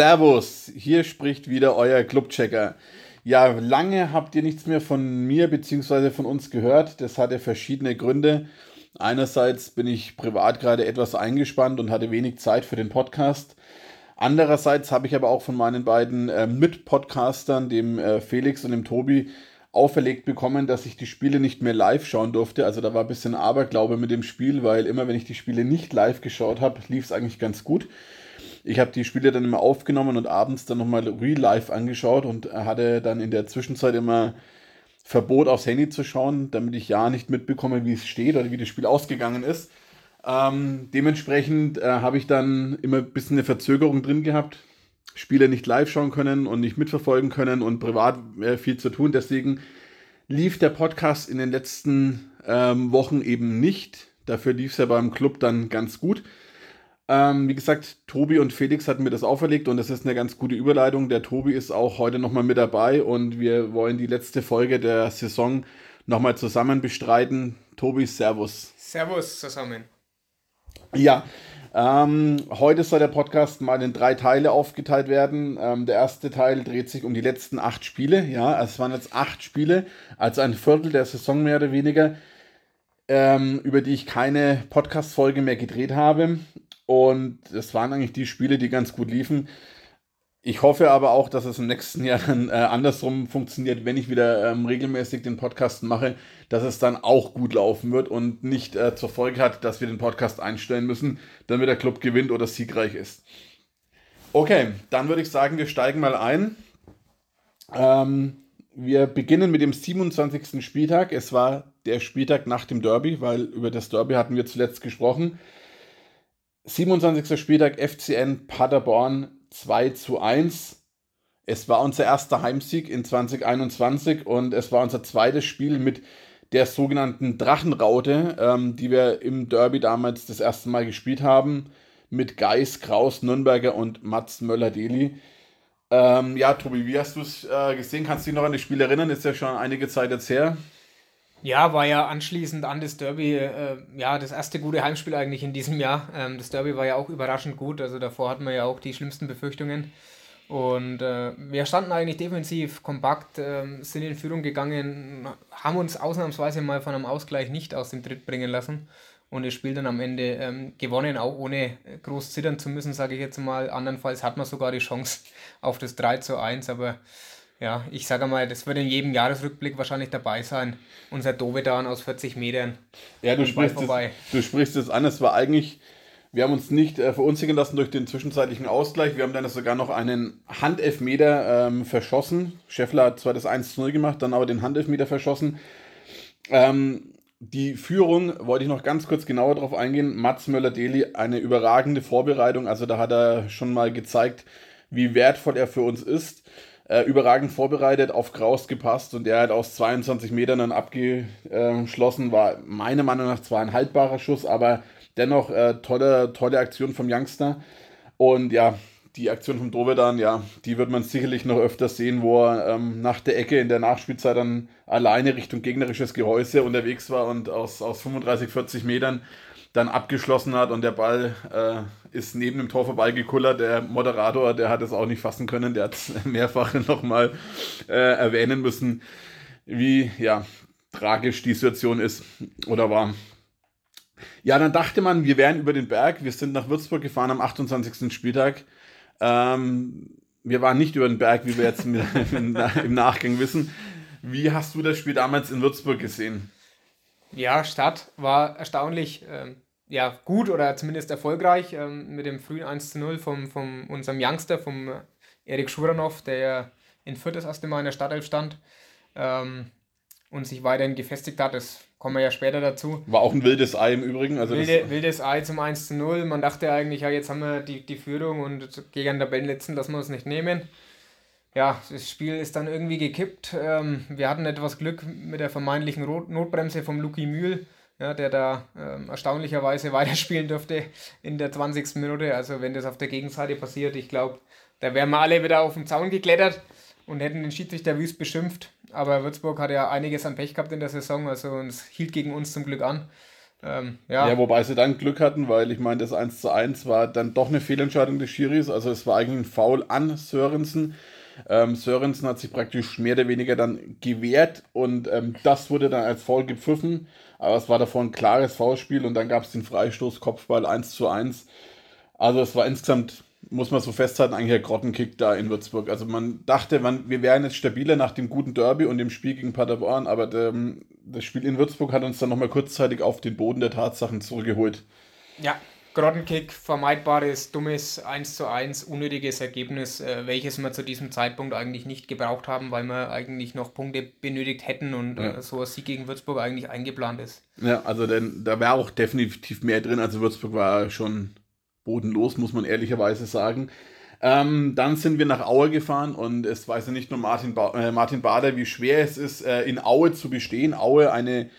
Servus, hier spricht wieder euer Clubchecker. Ja, lange habt ihr nichts mehr von mir bzw. von uns gehört. Das hatte verschiedene Gründe. Einerseits bin ich privat gerade etwas eingespannt und hatte wenig Zeit für den Podcast. Andererseits habe ich aber auch von meinen beiden Mitpodcastern, dem Felix und dem Tobi, auferlegt bekommen, dass ich die Spiele nicht mehr live schauen durfte. Also da war ein bisschen Aberglaube mit dem Spiel, weil immer wenn ich die Spiele nicht live geschaut habe, lief es eigentlich ganz gut. Ich habe die Spiele dann immer aufgenommen und abends dann nochmal re-live angeschaut und hatte dann in der Zwischenzeit immer Verbot aufs Handy zu schauen, damit ich ja nicht mitbekomme, wie es steht oder wie das Spiel ausgegangen ist. Dementsprechend habe ich dann immer ein bisschen eine Verzögerung drin gehabt, Spiele nicht live schauen können und nicht mitverfolgen können und privat viel zu tun. Deswegen lief der Podcast in den letzten Wochen eben nicht. Dafür lief es ja beim Club dann ganz gut. Wie gesagt, Tobi und Felix hatten mir das auferlegt und das ist eine ganz gute Überleitung. Der Tobi ist auch heute nochmal mit dabei und wir wollen die letzte Folge der Saison nochmal zusammen bestreiten. Tobi, servus. Servus zusammen. Ja, heute soll der Podcast mal in 3 Teile aufgeteilt werden. Der erste Teil dreht sich um die letzten 8 Spiele. Ja, es waren jetzt 8 Spiele, also ein Viertel der Saison mehr oder weniger, über die ich keine Podcast-Folge mehr gedreht habe. Und das waren eigentlich die Spiele, die ganz gut liefen. Ich hoffe aber auch, dass es im nächsten Jahr dann andersrum funktioniert, wenn ich wieder regelmäßig den Podcast mache, dass es dann auch gut laufen wird und nicht zur Folge hat, dass wir den Podcast einstellen müssen, damit der Club gewinnt oder siegreich ist. Okay, dann würde ich sagen, wir steigen mal ein. Wir beginnen mit dem 27. Spieltag. Es war der Spieltag nach dem Derby, weil über das Derby hatten wir zuletzt gesprochen. 27. Spieltag, FCN Paderborn 2:1. Es war unser erster Heimsieg in 2021 und es war unser zweites Spiel mit der sogenannten Drachenraute, die wir im Derby damals das erste Mal gespielt haben, mit Geis, Kraus, Nürnberger und Mats Möller-Deli. Ja, Tobi, wie hast du es gesehen? Kannst du dich noch an das Spiel erinnern? Ist ja schon einige Zeit jetzt her. Ja, war ja anschließend an das Derby das erste gute Heimspiel eigentlich in diesem Jahr. Das Derby war ja auch überraschend gut, also davor hatten wir ja auch die schlimmsten Befürchtungen. Und wir standen eigentlich defensiv kompakt, sind in Führung gegangen, haben uns ausnahmsweise mal von einem Ausgleich nicht aus dem Tritt bringen lassen und das Spiel dann am Ende gewonnen, auch ohne groß zittern zu müssen, sage ich jetzt mal. Andernfalls hat man sogar die Chance auf das 3:1, aber... Ja, ich sage mal, das wird in jedem Jahresrückblick wahrscheinlich dabei sein. Unser Dovedan aus 40 Metern. Ja, du sprichst es an. Es war eigentlich, wir haben uns nicht verunsichern lassen durch den zwischenzeitlichen Ausgleich. Wir haben dann sogar noch einen Handelfmeter verschossen. Schäffler hat zwar das 1:0 gemacht, dann aber den Handelfmeter verschossen. Die Führung, wollte ich noch ganz kurz genauer drauf eingehen. Mats Möller-Deli, eine überragende Vorbereitung. Also da hat er schon mal gezeigt, wie wertvoll er für uns ist. Überragend vorbereitet, auf Kraus gepasst und der hat aus 22 Metern dann abgeschlossen, war meiner Meinung nach zwar ein haltbarer Schuss, aber dennoch tolle Aktion vom Youngster. Und ja, die Aktion vom Dovedan, ja, die wird man sicherlich noch öfter sehen, wo er nach der Ecke in der Nachspielzeit dann alleine Richtung gegnerisches Gehäuse unterwegs war und aus 35, 40 Metern dann abgeschlossen hat und der Ball ist neben dem Tor vorbeigekullert. Der Moderator, der hat es auch nicht fassen können, der hat es mehrfach nochmal erwähnen müssen, wie ja tragisch die Situation ist oder war. Ja, dann dachte man, wir wären über den Berg. Wir sind nach Würzburg gefahren am 28. Spieltag. Wir waren nicht über den Berg, wie wir jetzt im Nachgang wissen. Wie hast du das Spiel damals in Würzburg gesehen? Ja, Start war erstaunlich gut oder zumindest erfolgreich mit dem frühen 1:0 von unserem Youngster, vom Erik Shuranov, der in Fürth das erste Mal in der Startelf stand und sich weiterhin gefestigt hat. Das kommen wir ja später dazu. War auch ein wildes Ei im Übrigen. Also wildes Ei zum 1:0. Man dachte eigentlich, ja, jetzt haben wir die Führung und gegen den Tabellenletzten lassen wir uns nicht nehmen. Ja, das Spiel ist dann irgendwie gekippt. Wir hatten etwas Glück mit der vermeintlichen Notbremse vom Luki Mühl, ja, der da erstaunlicherweise weiterspielen durfte in der 20. Minute. Also wenn das auf der Gegenseite passiert, ich glaube, da wären wir alle wieder auf den Zaun geklettert und hätten den Schiedsrichter wüst beschimpft. Aber Würzburg hat ja einiges an Pech gehabt in der Saison, also es hielt gegen uns zum Glück an. Ja, wobei sie dann Glück hatten, weil ich meine, das 1:1 war dann doch eine Fehlentscheidung des Schiris. Also es war eigentlich ein Foul an Sörensen. Sörensen hat sich praktisch mehr oder weniger dann gewehrt und das wurde dann als Foul gepfiffen. Aber es war davor ein klares Foulspiel und dann gab es den Freistoß, Kopfball 1:1. Also es war insgesamt, muss man so festhalten, eigentlich ein Grottenkick da in Würzburg. Also man dachte, wir wären jetzt stabiler nach dem guten Derby und dem Spiel gegen Paderborn, aber das Spiel in Würzburg hat uns dann nochmal kurzzeitig auf den Boden der Tatsachen zurückgeholt. Ja, Grottenkick, vermeidbares, dummes 1:1, unnötiges Ergebnis, welches wir zu diesem Zeitpunkt eigentlich nicht gebraucht haben, weil wir eigentlich noch Punkte benötigt hätten und so ein Sieg gegen Würzburg eigentlich eingeplant ist. Ja, also denn da wäre auch definitiv mehr drin, also Würzburg war schon bodenlos, muss man ehrlicherweise sagen. Dann sind wir nach Aue gefahren und es weiß ja nicht nur Martin Bader, wie schwer es ist, in Aue zu bestehen. Aue, eine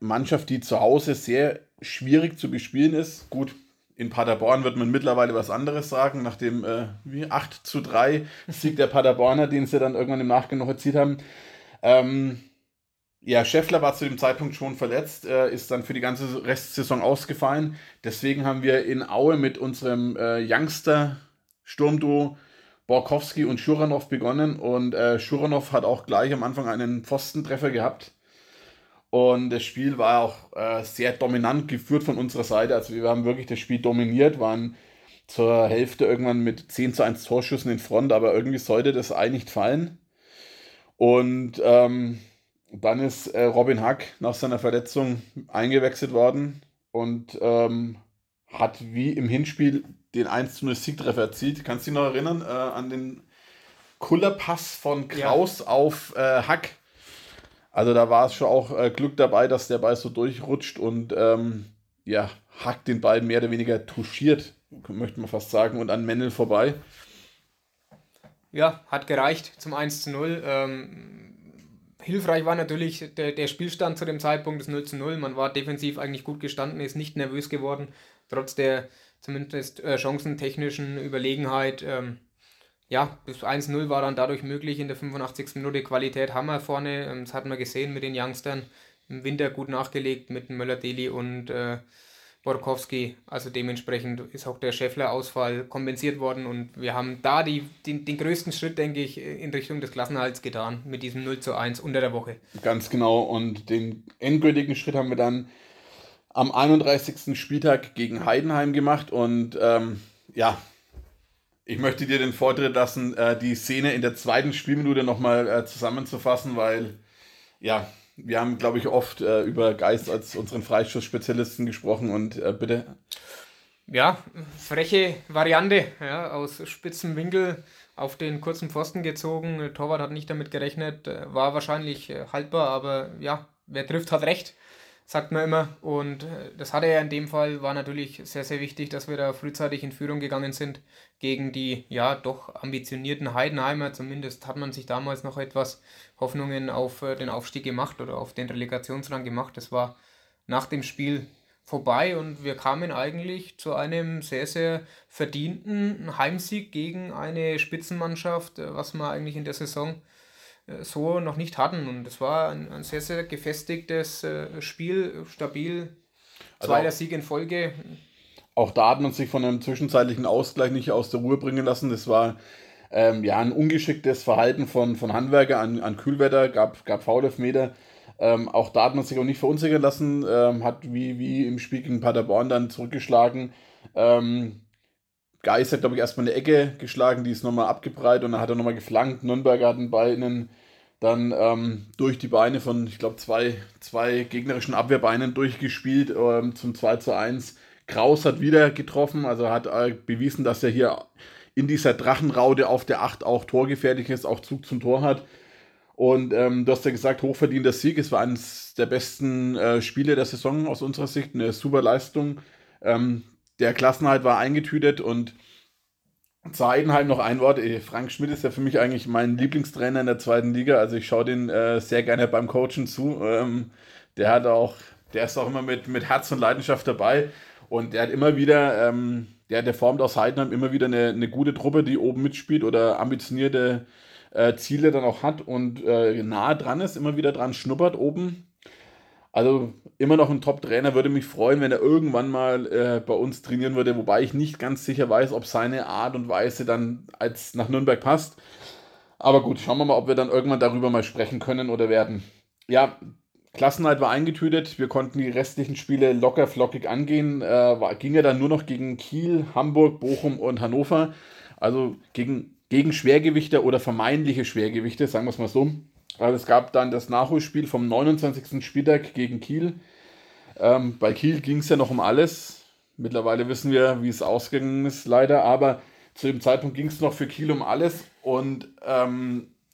Mannschaft, die zu Hause sehr schwierig zu bespielen ist. Gut, in Paderborn wird man mittlerweile was anderes sagen, nach dem 8:3 Sieg der Paderborner, den sie dann irgendwann im Nachgang noch erzielt haben. Ja, Schäffler war zu dem Zeitpunkt schon verletzt, ist dann für die ganze Restsaison ausgefallen. Deswegen haben wir in Aue mit unserem Youngster-Sturmduo Borkowski und Shuranov begonnen. Und Shuranov hat auch gleich am Anfang einen Pfostentreffer gehabt. Und das Spiel war auch sehr dominant geführt von unserer Seite. Also wir haben wirklich das Spiel dominiert, waren zur Hälfte irgendwann mit 10:1 Torschüssen in Front. Aber irgendwie sollte das Ei nicht fallen. Und dann ist Robin Hack nach seiner Verletzung eingewechselt worden und hat wie im Hinspiel den 1:0 Siegtreffer erzielt. Kannst du dich noch erinnern an den Kullerpass von Kraus auf Hack? Also da war es schon auch Glück dabei, dass der Ball so durchrutscht und Hack den Ball mehr oder weniger touchiert, möchte man fast sagen, und an Mendel vorbei. Ja, hat gereicht zum 1:0. Hilfreich war natürlich der Spielstand zu dem Zeitpunkt, des 0:0. Man war defensiv eigentlich gut gestanden, ist nicht nervös geworden, trotz der zumindest chancentechnischen Überlegenheit. Das 1:0 war dann dadurch möglich in der 85. Minute. Qualität Hammer vorne, das hat man gesehen mit den Youngstern. Im Winter gut nachgelegt mit Möller-Deli und Borkowski. Also dementsprechend ist auch der Schäffler-Ausfall kompensiert worden und wir haben da den größten Schritt, denke ich, in Richtung des Klassenerhalts getan mit diesem 0:1 unter der Woche. Ganz genau, und den endgültigen Schritt haben wir dann am 31. Spieltag gegen Heidenheim gemacht und ich möchte dir den Vortritt lassen, die Szene in der zweiten Spielminute nochmal zusammenzufassen, weil wir haben, glaube ich, oft über Geis als unseren Freistoßspezialisten gesprochen und bitte. Ja, freche Variante, aus spitzem Winkel auf den kurzen Pfosten gezogen. Der Torwart hat nicht damit gerechnet, war wahrscheinlich haltbar, aber wer trifft, hat recht, sagt man immer. Und das hatte er in dem Fall, war natürlich sehr, sehr wichtig, dass wir da frühzeitig in Führung gegangen sind gegen die doch ambitionierten Heidenheimer. Zumindest hat man sich damals noch etwas Hoffnungen auf den Aufstieg gemacht oder auf den Relegationsrang gemacht. Das war nach dem Spiel vorbei und wir kamen eigentlich zu einem sehr, sehr verdienten Heimsieg gegen eine Spitzenmannschaft, was man eigentlich in der Saison so noch nicht hatten. Und es war ein sehr, sehr gefestigtes Spiel, stabil, zweiter Sieg in Folge. Auch da hat man sich von einem zwischenzeitlichen Ausgleich nicht aus der Ruhe bringen lassen. Das war ein ungeschicktes Verhalten von Handwerker an Kühlwetter, gab Foul-Elfmeter. Auch da hat man sich auch nicht verunsichern lassen, hat wie im Spiel gegen Paderborn dann zurückgeschlagen. Geis hat, glaube ich, erstmal eine Ecke geschlagen, die ist nochmal abgeprallt und dann hat er nochmal geflankt. Nürnberger hat den Ball dann durch die Beine von, ich glaube, zwei gegnerischen Abwehrbeinen durchgespielt zum 2:1. Kraus hat wieder getroffen, also hat bewiesen, dass er hier in dieser Drachenraude auf der 8 auch torgefährlich ist, auch Zug zum Tor hat. Und du hast ja gesagt, hochverdienter Sieg. Es war eines der besten Spiele der Saison aus unserer Sicht, eine super Leistung. Der Klassenerhalt war eingetütet und zu Heidenheim noch ein Wort. Frank Schmidt ist ja für mich eigentlich mein Lieblingstrainer in der zweiten Liga. Also ich schaue den sehr gerne beim Coachen zu. Der ist auch immer mit Herz und Leidenschaft dabei. Und der hat immer wieder, der formt aus Heidenheim immer wieder eine gute Truppe, die oben mitspielt oder ambitionierte Ziele dann auch hat und nahe dran ist, immer wieder dran schnuppert oben. Also immer noch ein Top-Trainer, würde mich freuen, wenn er irgendwann mal bei uns trainieren würde, wobei ich nicht ganz sicher weiß, ob seine Art und Weise dann als nach Nürnberg passt. Aber gut, schauen wir mal, ob wir dann irgendwann darüber mal sprechen können oder werden. Ja, Klassenerhalt war eingetütet, wir konnten die restlichen Spiele locker flockig angehen, ging ja dann nur noch gegen Kiel, Hamburg, Bochum und Hannover, also gegen Schwergewichte oder vermeintliche Schwergewichte, sagen wir es mal so. Also es gab dann das Nachholspiel vom 29. Spieltag gegen Kiel. Bei Kiel ging es ja noch um alles. Mittlerweile wissen wir, wie es ausgegangen ist, leider. Aber zu dem Zeitpunkt ging es noch für Kiel um alles. Und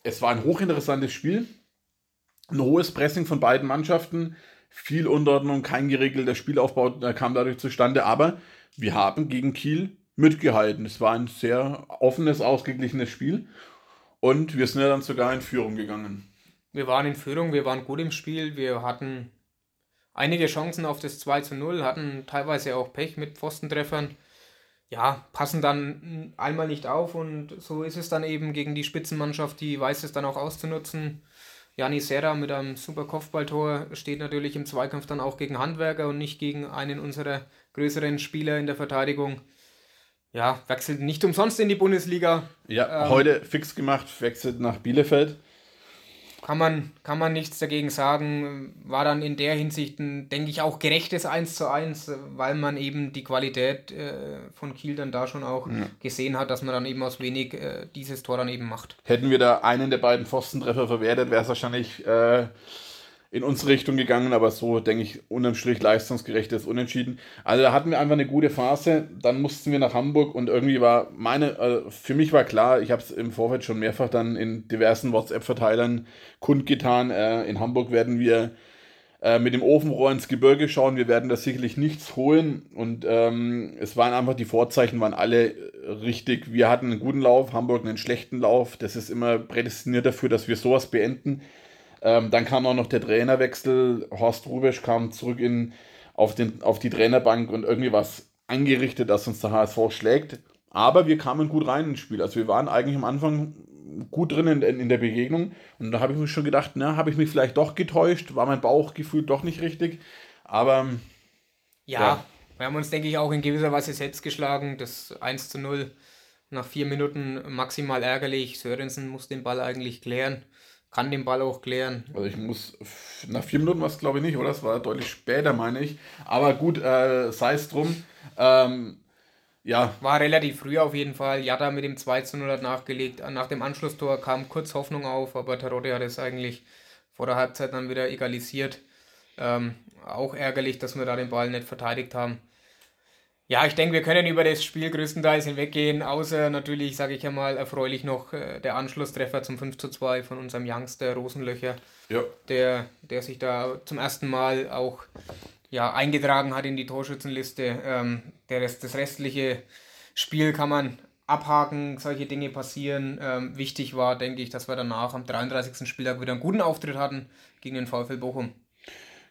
es war ein hochinteressantes Spiel. Ein hohes Pressing von beiden Mannschaften. Viel Unordnung, kein geregelter Spielaufbau kam dadurch zustande. Aber wir haben gegen Kiel mitgehalten. Es war ein sehr offenes, ausgeglichenes Spiel. Und wir sind ja dann sogar in Führung gegangen. Wir waren in Führung, wir waren gut im Spiel, wir hatten einige Chancen auf das 2:0, hatten teilweise auch Pech mit Pfostentreffern. Ja, passen dann einmal nicht auf und so ist es dann eben gegen die Spitzenmannschaft, die weiß es dann auch auszunutzen. Jani Serra mit einem super Kopfballtor steht natürlich im Zweikampf dann auch gegen Handwerker und nicht gegen einen unserer größeren Spieler in der Verteidigung. Ja, wechselt nicht umsonst in die Bundesliga. Ja, heute fix gemacht, wechselt nach Bielefeld. Kann man nichts dagegen sagen. War dann in der Hinsicht, denke ich, auch gerechtes 1:1, weil man eben die Qualität von Kiel dann da schon auch gesehen hat, dass man dann eben aus wenig dieses Tor dann eben macht. Hätten wir da einen der beiden Pfostentreffer verwertet, wäre es wahrscheinlich in unsere Richtung gegangen, aber so, denke ich, unterm Strich leistungsgerechtes Unentschieden. Also da hatten wir einfach eine gute Phase, dann mussten wir nach Hamburg und irgendwie war für mich war klar, ich habe es im Vorfeld schon mehrfach dann in diversen WhatsApp-Verteilern kundgetan, in Hamburg werden wir mit dem Ofenrohr ins Gebirge schauen, wir werden da sicherlich nichts holen und es waren einfach, die Vorzeichen waren alle richtig, wir hatten einen guten Lauf, Hamburg einen schlechten Lauf, das ist immer prädestiniert dafür, dass wir sowas beenden. Dann kam auch noch der Trainerwechsel, Horst Hrubesch kam zurück auf die Trainerbank und irgendwie war es angerichtet, dass uns der HSV schlägt, aber wir kamen gut rein ins Spiel, also wir waren eigentlich am Anfang gut drin in der Begegnung und da habe ich mir schon gedacht, habe ich mich vielleicht doch getäuscht, war mein Bauchgefühl doch nicht richtig, aber... Ja, wir haben uns, denke ich, auch in gewisser Weise selbst geschlagen, das 1:0 nach 4 Minuten maximal ärgerlich, Sörensen muss den Ball eigentlich klären. Kann den Ball auch klären. Also ich muss, nach 4 Minuten war es glaube ich nicht, oder? Das war deutlich später, meine ich. Aber gut, sei es drum. Ja. War relativ früh auf jeden Fall. Jatta mit dem 2:0 hat nachgelegt. Nach dem Anschlusstor kam kurz Hoffnung auf, aber Terodde hat es eigentlich vor der Halbzeit dann wieder egalisiert. Auch ärgerlich, dass wir da den Ball nicht verteidigt haben. Ja, ich denke, wir können über das Spiel größtenteils hinweggehen, außer natürlich, sage ich ja mal, erfreulich noch der Anschlusstreffer zum 5:2 von unserem Youngster Rosenlöcher, ja. der sich da zum ersten Mal auch eingetragen hat in die Torschützenliste. Das restliche Spiel kann man abhaken, solche Dinge passieren. Wichtig war, denke ich, dass wir danach am 33. Spieltag wieder einen guten Auftritt hatten gegen den VfL Bochum.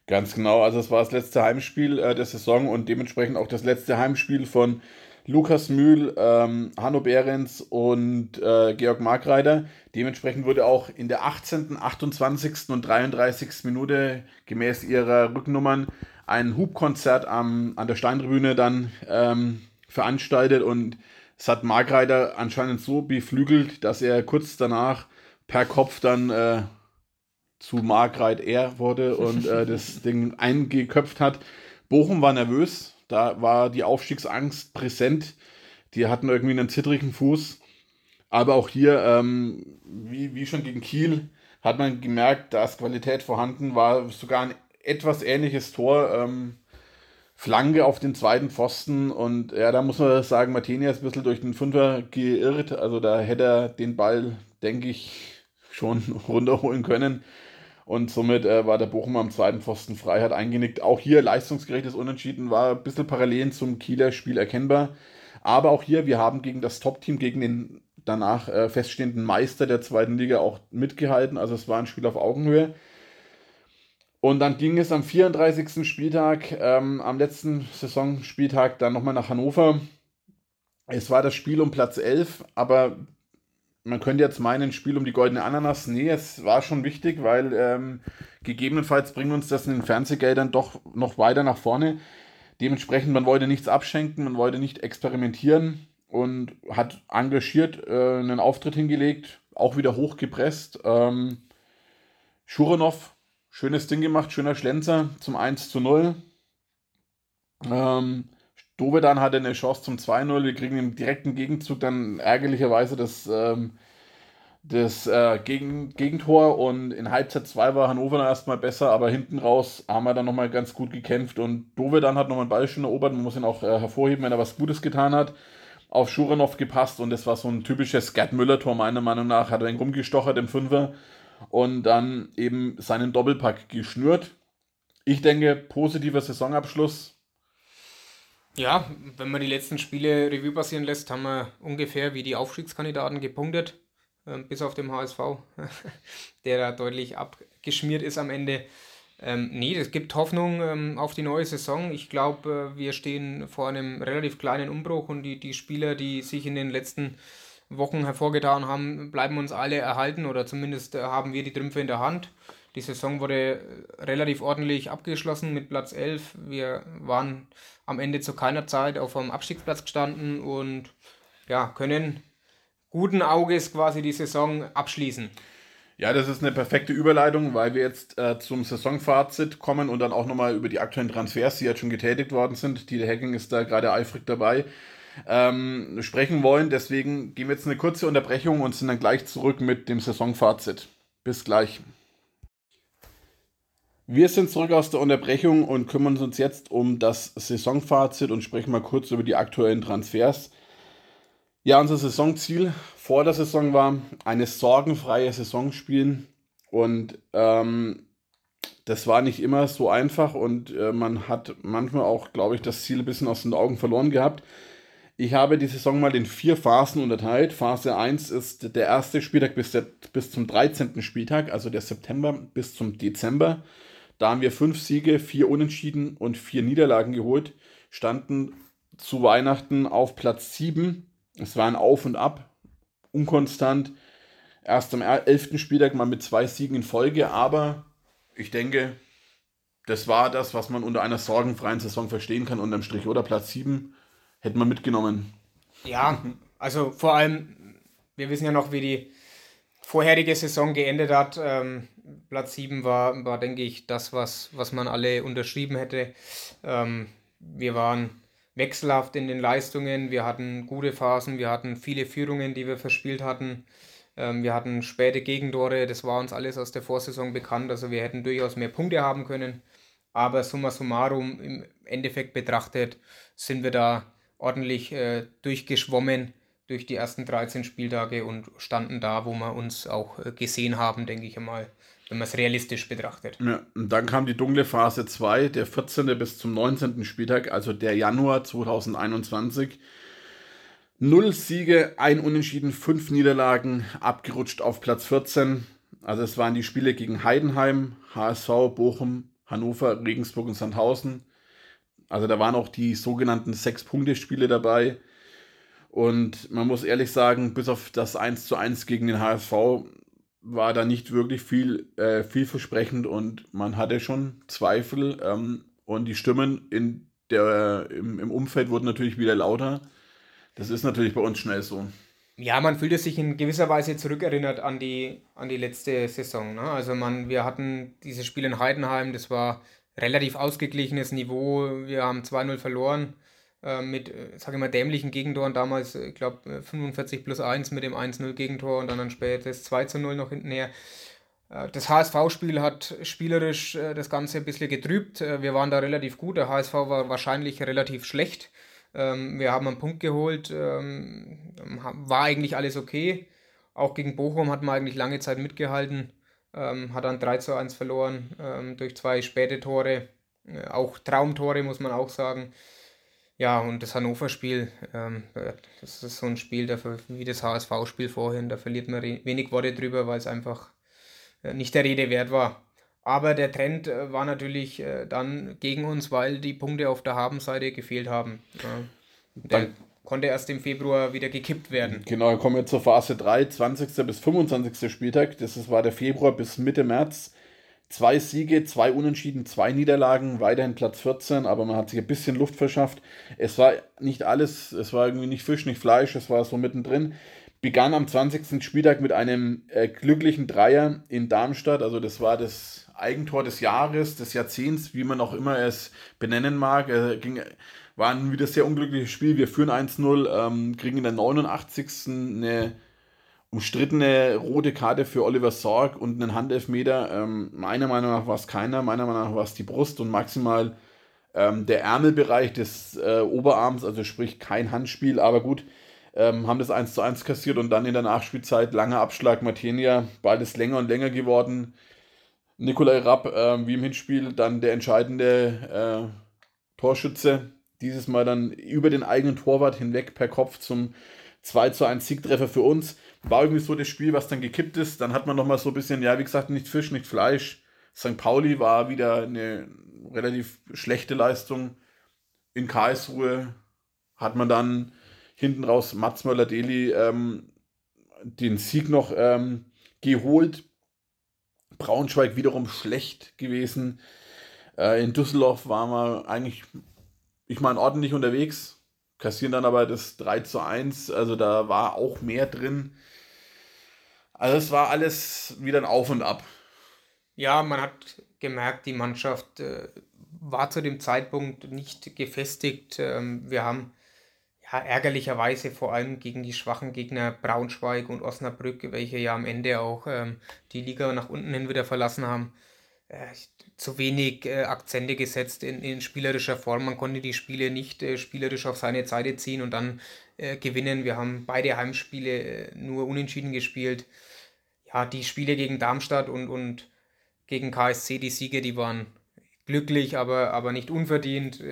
Ganz genau, also es war das letzte Heimspiel der Saison und dementsprechend auch das letzte Heimspiel von Luki Mühl, Hanno Behrens und Georg Margreitter. Dementsprechend wurde auch in der 18., 28. und 33. Minute gemäß ihrer Rücknummern ein Hubkonzert an der Steintribüne dann veranstaltet und es hat Margreitter anscheinend so beflügelt, dass er kurz danach per Kopf dann... zu Margreitter wurde und das Ding eingeköpft hat. Bochum war nervös, da war die Aufstiegsangst präsent. Die hatten irgendwie einen zittrigen Fuß. Aber auch hier, wie schon gegen Kiel, hat man gemerkt, dass Qualität vorhanden war. Sogar ein etwas ähnliches Tor. Flanke auf den zweiten Pfosten und ja, da muss man sagen, Martini ist ein bisschen durch den Fünfer geirrt. Also da hätte er den Ball, denke ich, schon runterholen können. Und somit war der Bochum am zweiten Pfosten frei, hat eingenickt. Auch hier leistungsgerechtes Unentschieden, war ein bisschen parallel zum Kieler Spiel erkennbar. Aber auch hier, wir haben gegen das Top-Team, gegen den danach feststehenden Meister der zweiten Liga auch mitgehalten. Also es war ein Spiel auf Augenhöhe. Und dann ging es am 34. Spieltag, am letzten Saisonspieltag, dann nochmal nach Hannover. Es war das Spiel um Platz 11, aber... Man könnte jetzt meinen, ein Spiel um die goldene Ananas. Nee, es war schon wichtig, weil gegebenenfalls bringt uns das in den Fernsehgeldern doch noch weiter nach vorne. Dementsprechend, man wollte nichts abschenken, man wollte nicht experimentieren und hat engagiert einen Auftritt hingelegt, auch wieder hochgepresst. Shuranov, schönes Ding gemacht, schöner Schlenzer zum 1:0. Dovedan hatte eine Chance zum 2:0. Wir kriegen im direkten Gegenzug dann ärgerlicherweise das Gegentor. Und in Halbzeit 2 war Hannover erstmal besser, aber hinten raus haben wir dann nochmal ganz gut gekämpft. Und Dovedan hat nochmal einen Ball schön erobert. Man muss ihn auch hervorheben, wenn er was Gutes getan hat. Auf Shuranov gepasst und das war so ein typisches Gerd Müller-Tor meiner Meinung nach. Hat er rumgestochert im Fünfer und dann eben seinen Doppelpack geschnürt. Ich denke, positiver Saisonabschluss. Ja, wenn man die letzten Spiele Revue passieren lässt, haben wir ungefähr wie die Aufstiegskandidaten gepunktet, bis auf den HSV, der da deutlich abgeschmiert ist am Ende. Nee, es gibt Hoffnung auf die neue Saison. Ich glaube, wir stehen vor einem relativ kleinen Umbruch und die Spieler, die sich in den letzten Wochen hervorgetan haben, bleiben uns alle erhalten oder zumindest haben wir die Trümpfe in der Hand. Die Saison wurde relativ ordentlich abgeschlossen mit Platz 11. Wir waren am Ende zu keiner Zeit auf einem Abstiegsplatz gestanden und ja, können guten Auges quasi die Saison abschließen. Ja, das ist eine perfekte Überleitung, weil wir jetzt zum Saisonfazit kommen und dann auch nochmal über die aktuellen Transfers, die jetzt schon getätigt worden sind. Dieter Hecking ist da gerade eifrig dabei. Sprechen wollen, deswegen gehen wir jetzt eine kurze Unterbrechung und sind dann gleich zurück mit dem Saisonfazit. Bis gleich. Wir sind zurück aus der Unterbrechung und kümmern uns jetzt um das Saisonfazit und sprechen mal kurz über die aktuellen Transfers. Ja, unser Saisonziel vor der Saison war, eine sorgenfreie Saison spielen und das war nicht immer so einfach und man hat manchmal auch, glaube ich, das Ziel ein bisschen aus den Augen verloren gehabt. Ich habe die Saison mal in 4 Phasen unterteilt. Phase 1 ist der erste Spieltag bis zum 13. Spieltag, also der September bis zum Dezember. Da haben wir 5 Siege, 4 Unentschieden und 4 Niederlagen geholt, standen zu Weihnachten auf Platz 7. Es war ein Auf und Ab, unkonstant. Erst am 11. Spieltag mal mit 2 Siegen in Folge, aber ich denke, das war das, was man unter einer sorgenfreien Saison verstehen kann, unterm Strich, oder? Platz 7 hätten wir mitgenommen. Ja, also vor allem, wir wissen ja noch, wie die vorherige Saison geendet hat. Platz 7 war, denke ich, das, was man alle unterschrieben hätte. Wir waren wechselhaft in den Leistungen, wir hatten gute Phasen, wir hatten viele Führungen, die wir verspielt hatten. Wir hatten späte Gegentore, das war uns alles aus der Vorsaison bekannt, also wir hätten durchaus mehr Punkte haben können. Aber summa summarum, im Endeffekt betrachtet, sind wir da ordentlich durchgeschwommen durch die ersten 13 Spieltage und standen da, wo wir uns auch gesehen haben, denke ich einmal, wenn man es realistisch betrachtet. Ja, und dann kam die dunkle Phase 2, der 14. bis zum 19. Spieltag, also der Januar 2021. 0 Siege, 1 Unentschieden, 5 Niederlagen, abgerutscht auf Platz 14. Also es waren die Spiele gegen Heidenheim, HSV, Bochum, Hannover, Regensburg und Sandhausen. Also da waren auch die sogenannten 6-Punkte-Spiele dabei. Und man muss ehrlich sagen, bis auf das 1:1 gegen den HSV war da nicht wirklich vielversprechend und man hatte schon Zweifel. Und die Stimmen im Umfeld wurden natürlich wieder lauter. Das ist natürlich bei uns schnell so. Ja, man fühlte sich in gewisser Weise zurückerinnert an die letzte Saison. Ne? Also wir hatten dieses Spiel in Heidenheim, das war relativ ausgeglichenes Niveau. Wir haben 2:0 verloren mit, sage ich mal, dämlichen Gegentoren. Damals, ich glaube, 45+1 mit dem 1:0-Gegentor und dann ein spätes 2:0 noch hintenher. Das HSV-Spiel hat spielerisch das Ganze ein bisschen getrübt. Wir waren da relativ gut. Der HSV war wahrscheinlich relativ schlecht. Wir haben einen Punkt geholt, war eigentlich alles okay. Auch gegen Bochum hat man eigentlich lange Zeit mitgehalten, hat dann 3:1 verloren durch 2 späte Tore, auch Traumtore muss man auch sagen. Ja, und das Hannover-Spiel, das ist so ein Spiel wie das HSV-Spiel vorhin, da verliert man wenig Worte drüber, weil es einfach nicht der Rede wert war. Aber der Trend war natürlich dann gegen uns, weil die Punkte auf der Habenseite gefehlt haben. Ja. Dann konnte erst im Februar wieder gekippt werden. Genau, kommen wir zur Phase 3, 20. bis 25. Spieltag. Das war der Februar bis Mitte März. 2 Siege, 2 Unentschieden, 2 Niederlagen, weiterhin Platz 14, aber man hat sich ein bisschen Luft verschafft. Es war nicht alles, es war irgendwie nicht Fisch, nicht Fleisch, es war so mittendrin. Begann am 20. Spieltag mit einem glücklichen Dreier in Darmstadt, also das war das Eigentor des Jahres, des Jahrzehnts, wie man auch immer es benennen mag. War ein wieder sehr unglückliches Spiel, wir führen 1-0, kriegen in der 89. eine umstrittene rote Karte für Oliver Sorg und einen Handelfmeter. Meiner Meinung nach war es keiner, meiner Meinung nach war es die Brust und maximal der Ärmelbereich des Oberarms, also sprich kein Handspiel, aber gut, haben das 1-1 kassiert und dann in der Nachspielzeit langer Abschlag, Matenia, Ball ist länger und länger geworden. Nikolai Rapp, wie im Hinspiel, dann der entscheidende Torschütze, dieses Mal dann über den eigenen Torwart hinweg per Kopf zum 2-1 Siegtreffer für uns. War irgendwie so das Spiel, was dann gekippt ist. Dann hat man nochmal so ein bisschen, ja, wie gesagt, nicht Fisch, nicht Fleisch. St. Pauli war wieder eine relativ schlechte Leistung. In Karlsruhe hat man dann hinten raus Mats Möller-Deli den Sieg noch geholt. Braunschweig wiederum schlecht gewesen. In Düsseldorf waren wir eigentlich, ich meine, ordentlich unterwegs. Kassieren dann aber das 3-1, also da war auch mehr drin. Also es war alles wieder ein Auf und Ab. Ja, man hat gemerkt, die Mannschaft war zu dem Zeitpunkt nicht gefestigt. Wir haben ja ärgerlicherweise vor allem gegen die schwachen Gegner Braunschweig und Osnabrück, welche ja am Ende auch die Liga nach unten hin wieder verlassen haben, zu wenig Akzente gesetzt in spielerischer Form. Man konnte die Spiele nicht spielerisch auf seine Seite ziehen und dann gewinnen. Wir haben beide Heimspiele nur unentschieden gespielt. Ja, die Spiele gegen Darmstadt und gegen KSC, die Siege, die waren glücklich, aber nicht unverdient.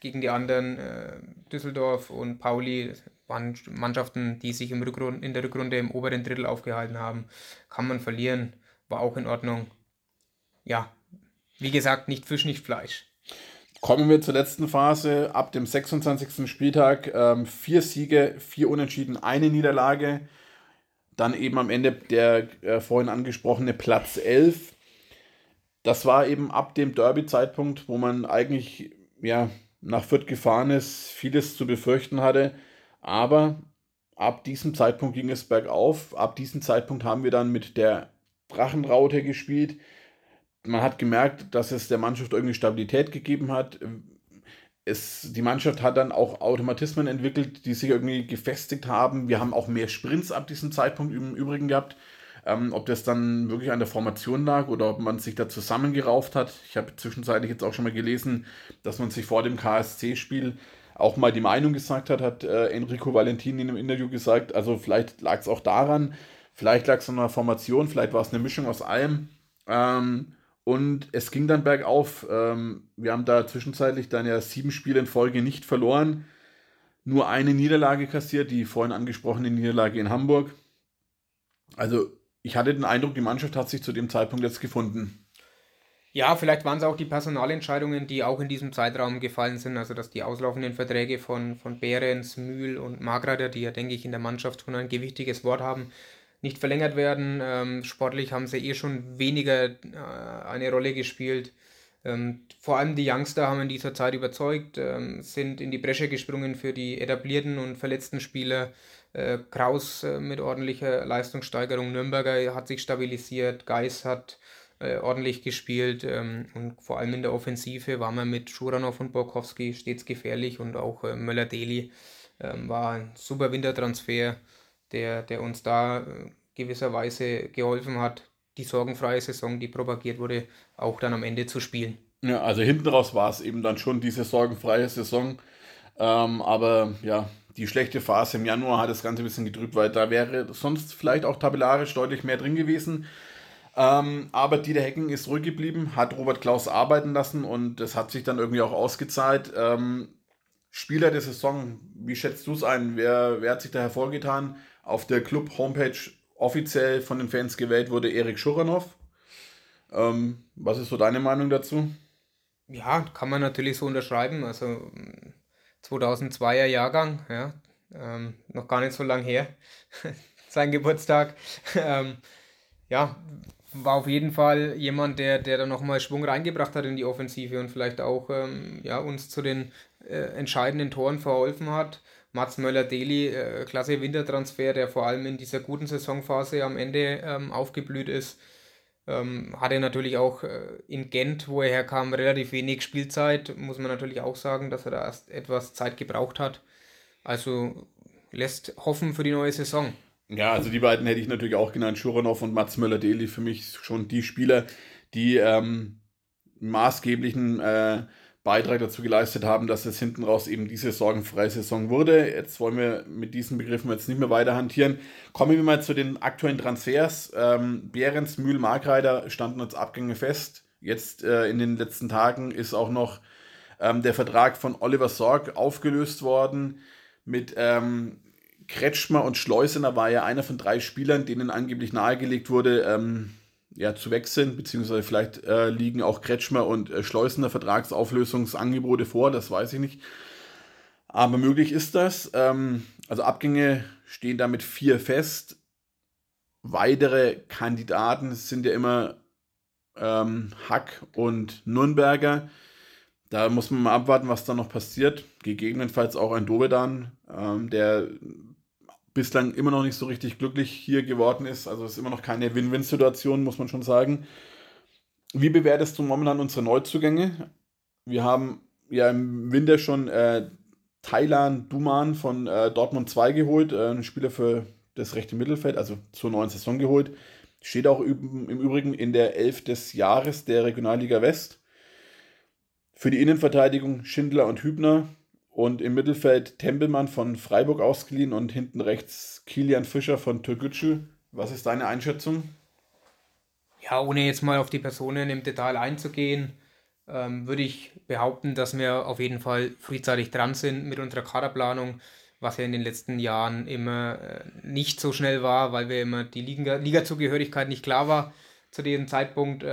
Gegen die anderen, Düsseldorf und Pauli, waren Mannschaften, die sich in der Rückrunde im oberen Drittel aufgehalten haben. Kann man verlieren, war auch in Ordnung. Ja, wie gesagt, nicht Fisch, nicht Fleisch. Kommen wir zur letzten Phase. Ab dem 26. Spieltag 4 Siege, 4 Unentschieden, 1 Niederlage. Dann eben am Ende der vorhin angesprochene Platz 11. Das war eben ab dem Derby-Zeitpunkt, wo man eigentlich ja, nach Fürth gefahren ist, vieles zu befürchten hatte. Aber ab diesem Zeitpunkt ging es bergauf. Ab diesem Zeitpunkt haben wir dann mit der Drachenraute gespielt. Man hat gemerkt, dass es der Mannschaft irgendwie Stabilität gegeben hat. Die Mannschaft hat dann auch Automatismen entwickelt, die sich irgendwie gefestigt haben. Wir haben auch mehr Sprints ab diesem Zeitpunkt im Übrigen gehabt. Ob das dann wirklich an der Formation lag oder ob man sich da zusammengerauft hat. Ich habe zwischenzeitlich jetzt auch schon mal gelesen, dass man sich vor dem KSC-Spiel auch mal die Meinung gesagt hat, hat Enrico Valentini in einem Interview gesagt. Also vielleicht lag es auch daran, vielleicht lag es an einer Formation, vielleicht war es eine Mischung aus allem. Und es ging dann bergauf. Wir haben da zwischenzeitlich dann ja 7 Spiele in Folge nicht verloren. Nur eine Niederlage kassiert, die vorhin angesprochene Niederlage in Hamburg. Also ich hatte den Eindruck, die Mannschaft hat sich zu dem Zeitpunkt jetzt gefunden. Ja, vielleicht waren es auch die Personalentscheidungen, die auch in diesem Zeitraum gefallen sind. Also dass die auslaufenden Verträge von Behrens, Mühl und Margreitter, die ja, denke ich, in der Mannschaft schon ein gewichtiges Wort haben, nicht verlängert werden. Sportlich haben sie schon weniger eine Rolle gespielt. Vor allem die Youngster haben in dieser Zeit überzeugt, sind in die Bresche gesprungen für die etablierten und verletzten Spieler. Kraus mit ordentlicher Leistungssteigerung, Nürnberger hat sich stabilisiert, Geis hat ordentlich gespielt und vor allem in der Offensive war man mit Shuranov und Borkowski stets gefährlich und auch Möller-Deli war ein super Wintertransfer, der uns da gewisserweise geholfen hat, die sorgenfreie Saison, die propagiert wurde, auch dann am Ende zu spielen. Ja, also hinten raus war es eben dann schon diese sorgenfreie Saison, aber ja, die schlechte Phase im Januar hat das Ganze ein bisschen getrübt, weil da wäre sonst vielleicht auch tabellarisch deutlich mehr drin gewesen, aber Dieter Hecking ist ruhig geblieben, hat Robert Klaus arbeiten lassen und das hat sich dann irgendwie auch ausgezahlt. Spieler der Saison, wie schätzt du es ein? Wer hat sich da hervorgetan? Auf der Club-Homepage offiziell von den Fans gewählt wurde Erik Shuranov. Was ist so deine Meinung dazu? Ja, kann man natürlich so unterschreiben. Also 2002er Jahrgang, ja, noch gar nicht so lang her, sein Geburtstag. Ja, war auf jeden Fall jemand, der da nochmal Schwung reingebracht hat in die Offensive und vielleicht auch uns zu den entscheidenden Toren verholfen hat. Mats Möller-Deli, klasse Wintertransfer, der vor allem in dieser guten Saisonphase am Ende aufgeblüht ist. Hatte natürlich auch in Gent, wo er herkam, relativ wenig Spielzeit. Muss man natürlich auch sagen, dass er da erst etwas Zeit gebraucht hat. Also lässt hoffen für die neue Saison. Ja, also die beiden hätte ich natürlich auch genannt. Shuranov und Mats Möller-Deli, für mich schon die Spieler, die maßgeblichen Beitrag dazu geleistet haben, dass es hinten raus eben diese sorgenfreie Saison wurde. Jetzt wollen wir mit diesen Begriffen jetzt nicht mehr weiter hantieren. Kommen wir mal zu den aktuellen Transfers. Behrens, Mühl, Margreitter standen als Abgänge fest. Jetzt in den letzten Tagen ist auch noch der Vertrag von Oliver Sorg aufgelöst worden. Mit Kretschmer und Schleusener war ja einer von 3 Spielern, denen angeblich nahegelegt wurde, zu wechseln, beziehungsweise vielleicht liegen auch Kretschmer und Schleusener Vertragsauflösungsangebote vor, das weiß ich nicht. Aber möglich ist das. Also Abgänge stehen damit 4 fest. Weitere Kandidaten sind ja immer Hack und Nürnberger. Da muss man mal abwarten, was da noch passiert. Gegebenenfalls auch ein Dovedan, der bislang immer noch nicht so richtig glücklich hier geworden ist. Also es ist immer noch keine Win-Win-Situation, muss man schon sagen. Wie bewertest du momentan unsere Neuzugänge? Wir haben ja im Winter schon Taylan Duman von Dortmund 2 geholt, einen Spieler für das rechte Mittelfeld, also zur neuen Saison geholt. Steht auch im Übrigen in der 11 des Jahres der Regionalliga West. Für die Innenverteidigung Schindler und Hübner. Und im Mittelfeld Tempelmann von Freiburg ausgeliehen und hinten rechts Kilian Fischer von Türkgücü. Was ist deine Einschätzung? Ja, ohne jetzt mal auf die Personen im Detail einzugehen, würde ich behaupten, dass wir auf jeden Fall frühzeitig dran sind mit unserer Kaderplanung, was ja in den letzten Jahren immer nicht so schnell war, weil wir immer die Ligazugehörigkeit nicht klar war zu diesem Zeitpunkt.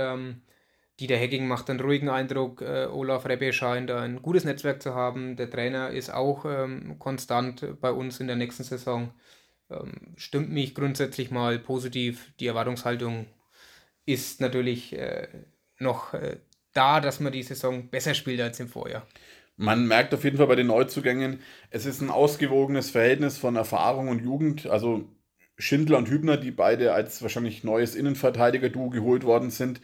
Dieter Hecking macht einen ruhigen Eindruck, Olaf Rebbe scheint ein gutes Netzwerk zu haben, der Trainer ist auch konstant bei uns in der nächsten Saison. Stimmt mich grundsätzlich mal positiv, die Erwartungshaltung ist natürlich noch da, dass man die Saison besser spielt als im Vorjahr. Man merkt auf jeden Fall bei den Neuzugängen, es ist ein ausgewogenes Verhältnis von Erfahrung und Jugend, also Schindler und Hübner, die beide als wahrscheinlich neues Innenverteidiger-Duo geholt worden sind,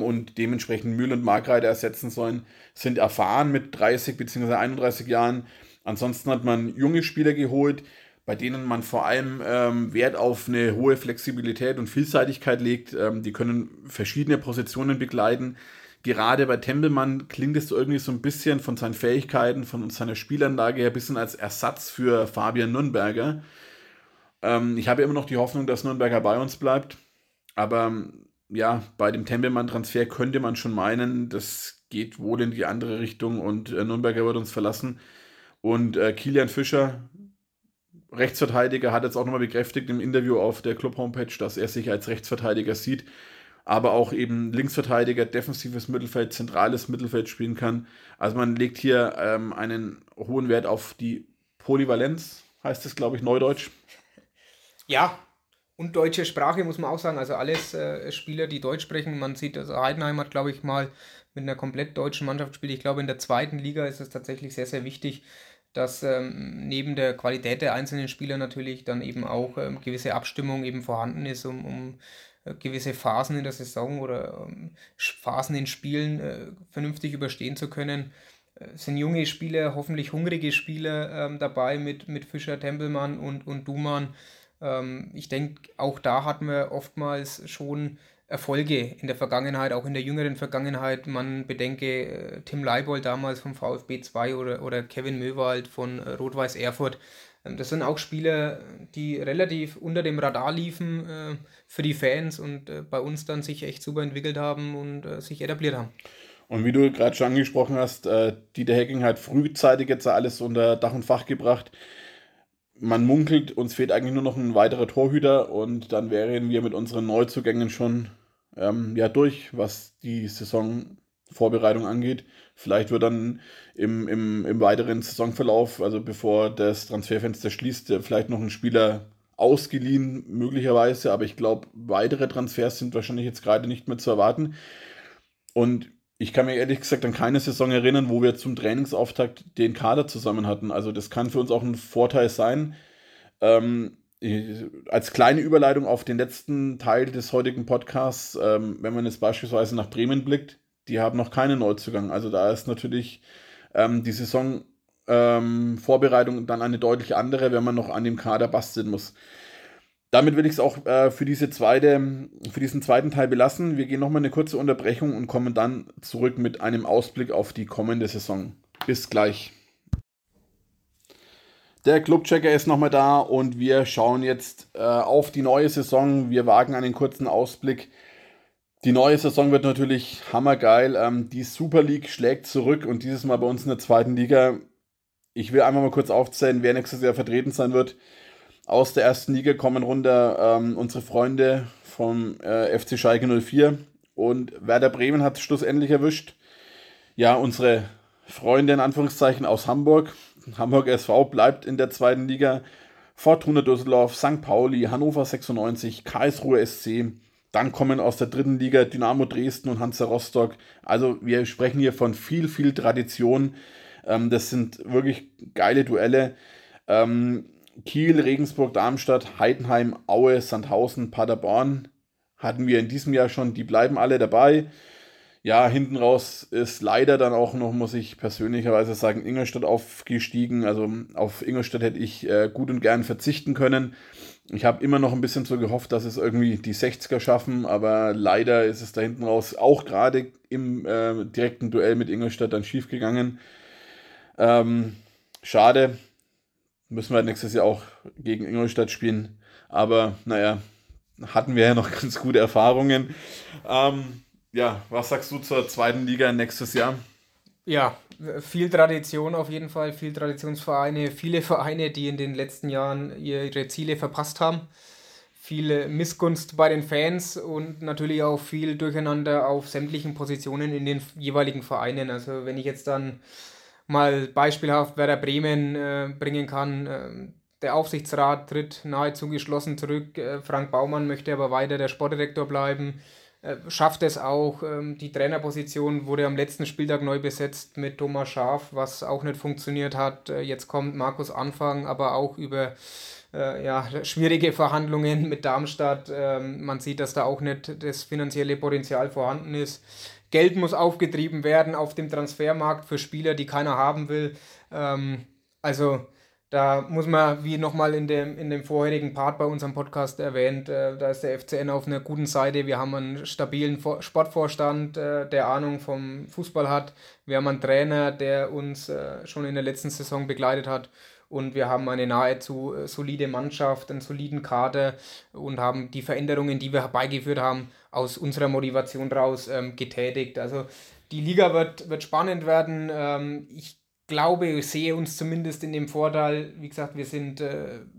und dementsprechend Mühl und Margreitter ersetzen sollen, sind erfahren mit 30 bzw. 31 Jahren. Ansonsten hat man junge Spieler geholt, bei denen man vor allem Wert auf eine hohe Flexibilität und Vielseitigkeit legt. Die können verschiedene Positionen begleiten. Gerade bei Tempelmann klingt es irgendwie so ein bisschen von seinen Fähigkeiten, von seiner Spielanlage her, ein bisschen als Ersatz für Fabian Nürnberger. Ich habe immer noch die Hoffnung, dass Nürnberger bei uns bleibt, aber ja, bei dem Tempelmann-Transfer könnte man schon meinen, das geht wohl in die andere Richtung und Nürnberger wird uns verlassen. Und Kilian Fischer, Rechtsverteidiger, hat jetzt auch nochmal bekräftigt im Interview auf der Club-Homepage, dass er sich als Rechtsverteidiger sieht, aber auch eben Linksverteidiger, defensives Mittelfeld, zentrales Mittelfeld spielen kann. Also man legt hier einen hohen Wert auf die Polyvalenz, heißt es, glaube ich, neudeutsch. Ja, und deutsche Sprache, muss man auch sagen, also alles Spieler, die Deutsch sprechen, man sieht, also Heidenheim hat, glaube ich, mal mit einer komplett deutschen Mannschaft gespielt. Ich glaube, in der 2. Liga ist es tatsächlich sehr, sehr wichtig, dass neben der Qualität der einzelnen Spieler natürlich dann eben auch gewisse Abstimmung eben vorhanden ist, um gewisse Phasen in der Saison oder Phasen in Spielen vernünftig überstehen zu können. Sind junge Spieler, hoffentlich hungrige Spieler dabei mit Fischer, Tempelmann und Duman. Ich denke, auch da hatten wir oftmals schon Erfolge in der Vergangenheit, auch in der jüngeren Vergangenheit. Man bedenke Tim Leibold damals vom VfB 2 oder Kevin Möwald von Rot-Weiß Erfurt. Das sind auch Spieler, die relativ unter dem Radar liefen für die Fans und bei uns dann sich echt super entwickelt haben und sich etabliert haben. Und wie du gerade schon angesprochen hast, Dieter Hecking hat frühzeitig jetzt alles unter Dach und Fach gebracht. Man munkelt, uns fehlt eigentlich nur noch ein weiterer Torhüter und dann wären wir mit unseren Neuzugängen schon durch, was die Saison Vorbereitung angeht. Vielleicht wird dann im weiteren Saisonverlauf, also bevor das Transferfenster schließt, vielleicht noch ein Spieler ausgeliehen, möglicherweise. Aber ich glaube, weitere Transfers sind wahrscheinlich jetzt gerade nicht mehr zu erwarten. Und ich kann mir ehrlich gesagt an keine Saison erinnern, wo wir zum Trainingsauftakt den Kader zusammen hatten. Also das kann für uns auch ein Vorteil sein. Als kleine Überleitung auf den letzten Teil des heutigen Podcasts, wenn man jetzt beispielsweise nach Bremen blickt, die haben noch keinen Neuzugang. Also da ist natürlich die Saisonvorbereitung dann eine deutlich andere, wenn man noch an dem Kader basteln muss. Damit will ich es auch für diesen zweiten Teil belassen. Wir gehen nochmal eine kurze Unterbrechung und kommen dann zurück mit einem Ausblick auf die kommende Saison. Bis gleich. Der Clubchecker ist nochmal da und wir schauen jetzt auf die neue Saison. Wir wagen einen kurzen Ausblick. Die neue Saison wird natürlich hammergeil. Die Super League schlägt zurück und dieses Mal bei uns in der zweiten Liga. Ich will einmal mal kurz aufzählen, wer nächstes Jahr vertreten sein wird. Aus der ersten Liga kommen runter unsere Freunde vom FC Schalke 04 und Werder Bremen hat es schlussendlich erwischt. Ja, unsere Freunde in Anführungszeichen aus Hamburg. Hamburg SV bleibt in der zweiten Liga. Fortuna Düsseldorf, St. Pauli, Hannover 96, Karlsruhe SC. Dann kommen aus der dritten Liga Dynamo Dresden und Hansa Rostock. Also wir sprechen hier von viel, viel Tradition. Das sind wirklich geile Duelle. Kiel, Regensburg, Darmstadt, Heidenheim, Aue, Sandhausen, Paderborn hatten wir in diesem Jahr schon, die bleiben alle dabei. Ja, hinten raus ist leider dann auch noch, muss ich persönlicherweise sagen, Ingolstadt aufgestiegen. Also auf Ingolstadt hätte ich gut und gern verzichten können. Ich habe immer noch ein bisschen so gehofft, dass es irgendwie die 60er schaffen, aber leider ist es da hinten raus auch gerade im direkten Duell mit Ingolstadt dann schief gegangen. Schade. Müssen wir nächstes Jahr auch gegen Ingolstadt spielen. Aber naja, hatten wir ja noch ganz gute Erfahrungen. Ja, was sagst du zur zweiten Liga nächstes Jahr? Ja, viel Tradition auf jeden Fall, viel Traditionsvereine, viele Vereine, die in den letzten Jahren ihre Ziele verpasst haben. Viel Missgunst bei den Fans und natürlich auch viel Durcheinander auf sämtlichen Positionen in den jeweiligen Vereinen. Also wenn ich jetzt dann mal beispielhaft Werder Bremen bringen kann. Der Aufsichtsrat tritt nahezu geschlossen zurück. Frank Baumann möchte aber weiter der Sportdirektor bleiben. Schafft es auch. Die Trainerposition wurde am letzten Spieltag neu besetzt mit Thomas Schaaf, was auch nicht funktioniert hat. Jetzt kommt Markus Anfang, aber auch über schwierige Verhandlungen mit Darmstadt. Man sieht, dass da auch nicht das finanzielle Potenzial vorhanden ist. Geld muss aufgetrieben werden auf dem Transfermarkt für Spieler, die keiner haben will. Also da muss man, wie nochmal in dem vorherigen Part bei unserem Podcast erwähnt, da ist der FCN auf einer guten Seite. Wir haben einen stabilen Sportvorstand, der Ahnung vom Fußball hat. Wir haben einen Trainer, der uns schon in der letzten Saison begleitet hat. Und wir haben eine nahezu solide Mannschaft, einen soliden Kader und haben die Veränderungen, die wir herbeigeführt haben, aus unserer Motivation raus getätigt. Also die Liga wird spannend werden. Ich glaube, ich sehe uns zumindest in dem Vorteil, wie gesagt, wir sind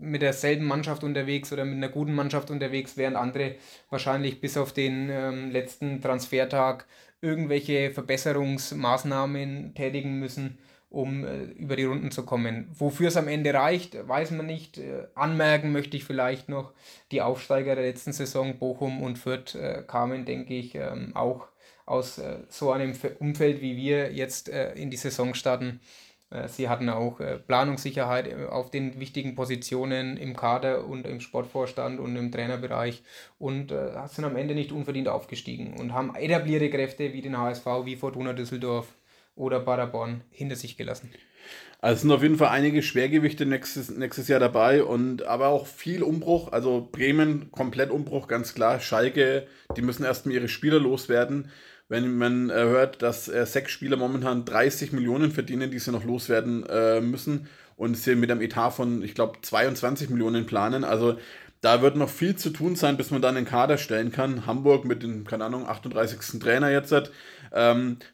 mit derselben Mannschaft unterwegs oder mit einer guten Mannschaft unterwegs, während andere wahrscheinlich bis auf den letzten Transfertag irgendwelche Verbesserungsmaßnahmen tätigen müssen, um über die Runden zu kommen. Wofür es am Ende reicht, weiß man nicht. Anmerken möchte ich vielleicht noch, die Aufsteiger der letzten Saison, Bochum und Fürth, kamen, denke ich, auch aus so einem Umfeld, wie wir jetzt in die Saison starten. Sie hatten auch Planungssicherheit auf den wichtigen Positionen im Kader und im Sportvorstand und im Trainerbereich und sind am Ende nicht unverdient aufgestiegen und haben etablierte Kräfte wie den HSV, wie Fortuna Düsseldorf oder Paderborn hinter sich gelassen. Also es sind auf jeden Fall einige Schwergewichte nächstes Jahr dabei, und aber auch viel Umbruch. Also Bremen, komplett Umbruch, ganz klar. Schalke, die müssen erstmal ihre Spieler loswerden. Wenn man hört, dass 6 Spieler momentan 30 Millionen verdienen, die sie noch loswerden müssen, und sie mit einem Etat von, ich glaube, 22 Millionen planen. Also da wird noch viel zu tun sein, bis man dann den Kader stellen kann. Hamburg mit dem, keine Ahnung, 38. Trainer jetzt hat.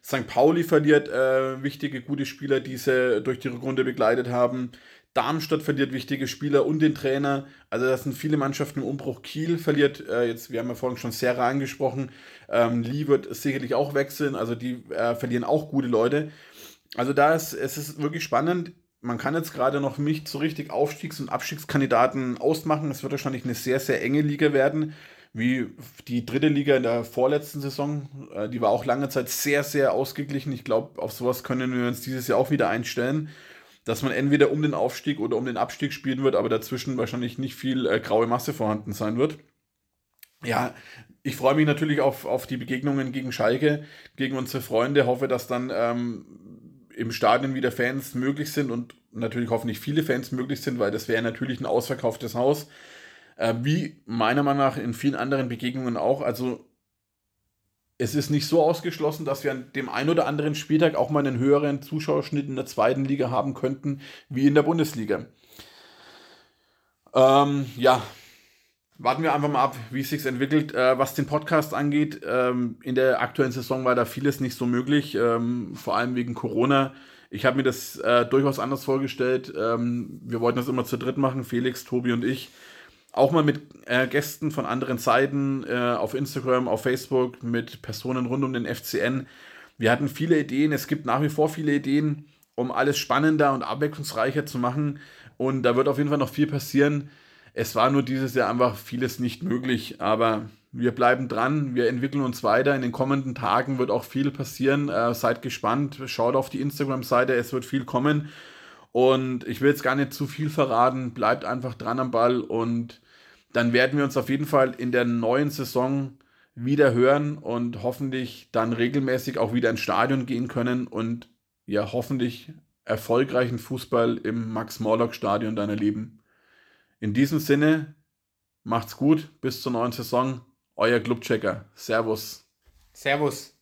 St. Pauli verliert wichtige, gute Spieler, die sie durch die Rückrunde begleitet haben. Darmstadt verliert wichtige Spieler und den Trainer. Also das sind viele Mannschaften im Umbruch. Kiel verliert, wir haben ja vorhin schon Serra angesprochen, Lee wird sicherlich auch wechseln, also die verlieren auch gute Leute. Also es ist wirklich spannend. Man kann jetzt gerade noch nicht so richtig Aufstiegs- und Abstiegskandidaten ausmachen. Es wird wahrscheinlich eine sehr, sehr enge Liga werden, wie die dritte Liga in der vorletzten Saison. Die war auch lange Zeit sehr, sehr ausgeglichen. Ich glaube, auf sowas können wir uns dieses Jahr auch wieder einstellen, dass man entweder um den Aufstieg oder um den Abstieg spielen wird, aber dazwischen wahrscheinlich nicht viel graue Masse vorhanden sein wird. Ja, ich freue mich natürlich auf die Begegnungen gegen Schalke, gegen unsere Freunde, hoffe, dass dann im Stadion wieder Fans möglich sind und natürlich hoffentlich viele Fans möglich sind, weil das wäre natürlich ein ausverkauftes Haus, wie meiner Meinung nach in vielen anderen Begegnungen auch. Also es ist nicht so ausgeschlossen, dass wir an dem einen oder anderen Spieltag auch mal einen höheren Zuschauerschnitt in der zweiten Liga haben könnten, wie in der Bundesliga. Warten wir einfach mal ab, wie es sich entwickelt. Was den Podcast angeht, in der aktuellen Saison war da vieles nicht so möglich, vor allem wegen Corona. Ich habe mir das durchaus anders vorgestellt. Wir wollten das immer zu dritt machen, Felix, Tobi und ich. Auch mal mit Gästen von anderen Seiten, auf Instagram, auf Facebook, mit Personen rund um den FCN. Wir hatten viele Ideen, es gibt nach wie vor viele Ideen, um alles spannender und abwechslungsreicher zu machen. Und da wird auf jeden Fall noch viel passieren. Es war nur dieses Jahr einfach vieles nicht möglich, aber wir bleiben dran, wir entwickeln uns weiter. In den kommenden Tagen wird auch viel passieren. Seid gespannt, schaut auf die Instagram-Seite, es wird viel kommen. Und ich will jetzt gar nicht zu viel verraten, bleibt einfach dran am Ball und dann werden wir uns auf jeden Fall in der neuen Saison wieder hören und hoffentlich dann regelmäßig auch wieder ins Stadion gehen können und ja, hoffentlich erfolgreichen Fußball im Max-Morlock-Stadion dann erleben. In diesem Sinne, macht's gut, bis zur neuen Saison, euer Clubchecker. Servus. Servus.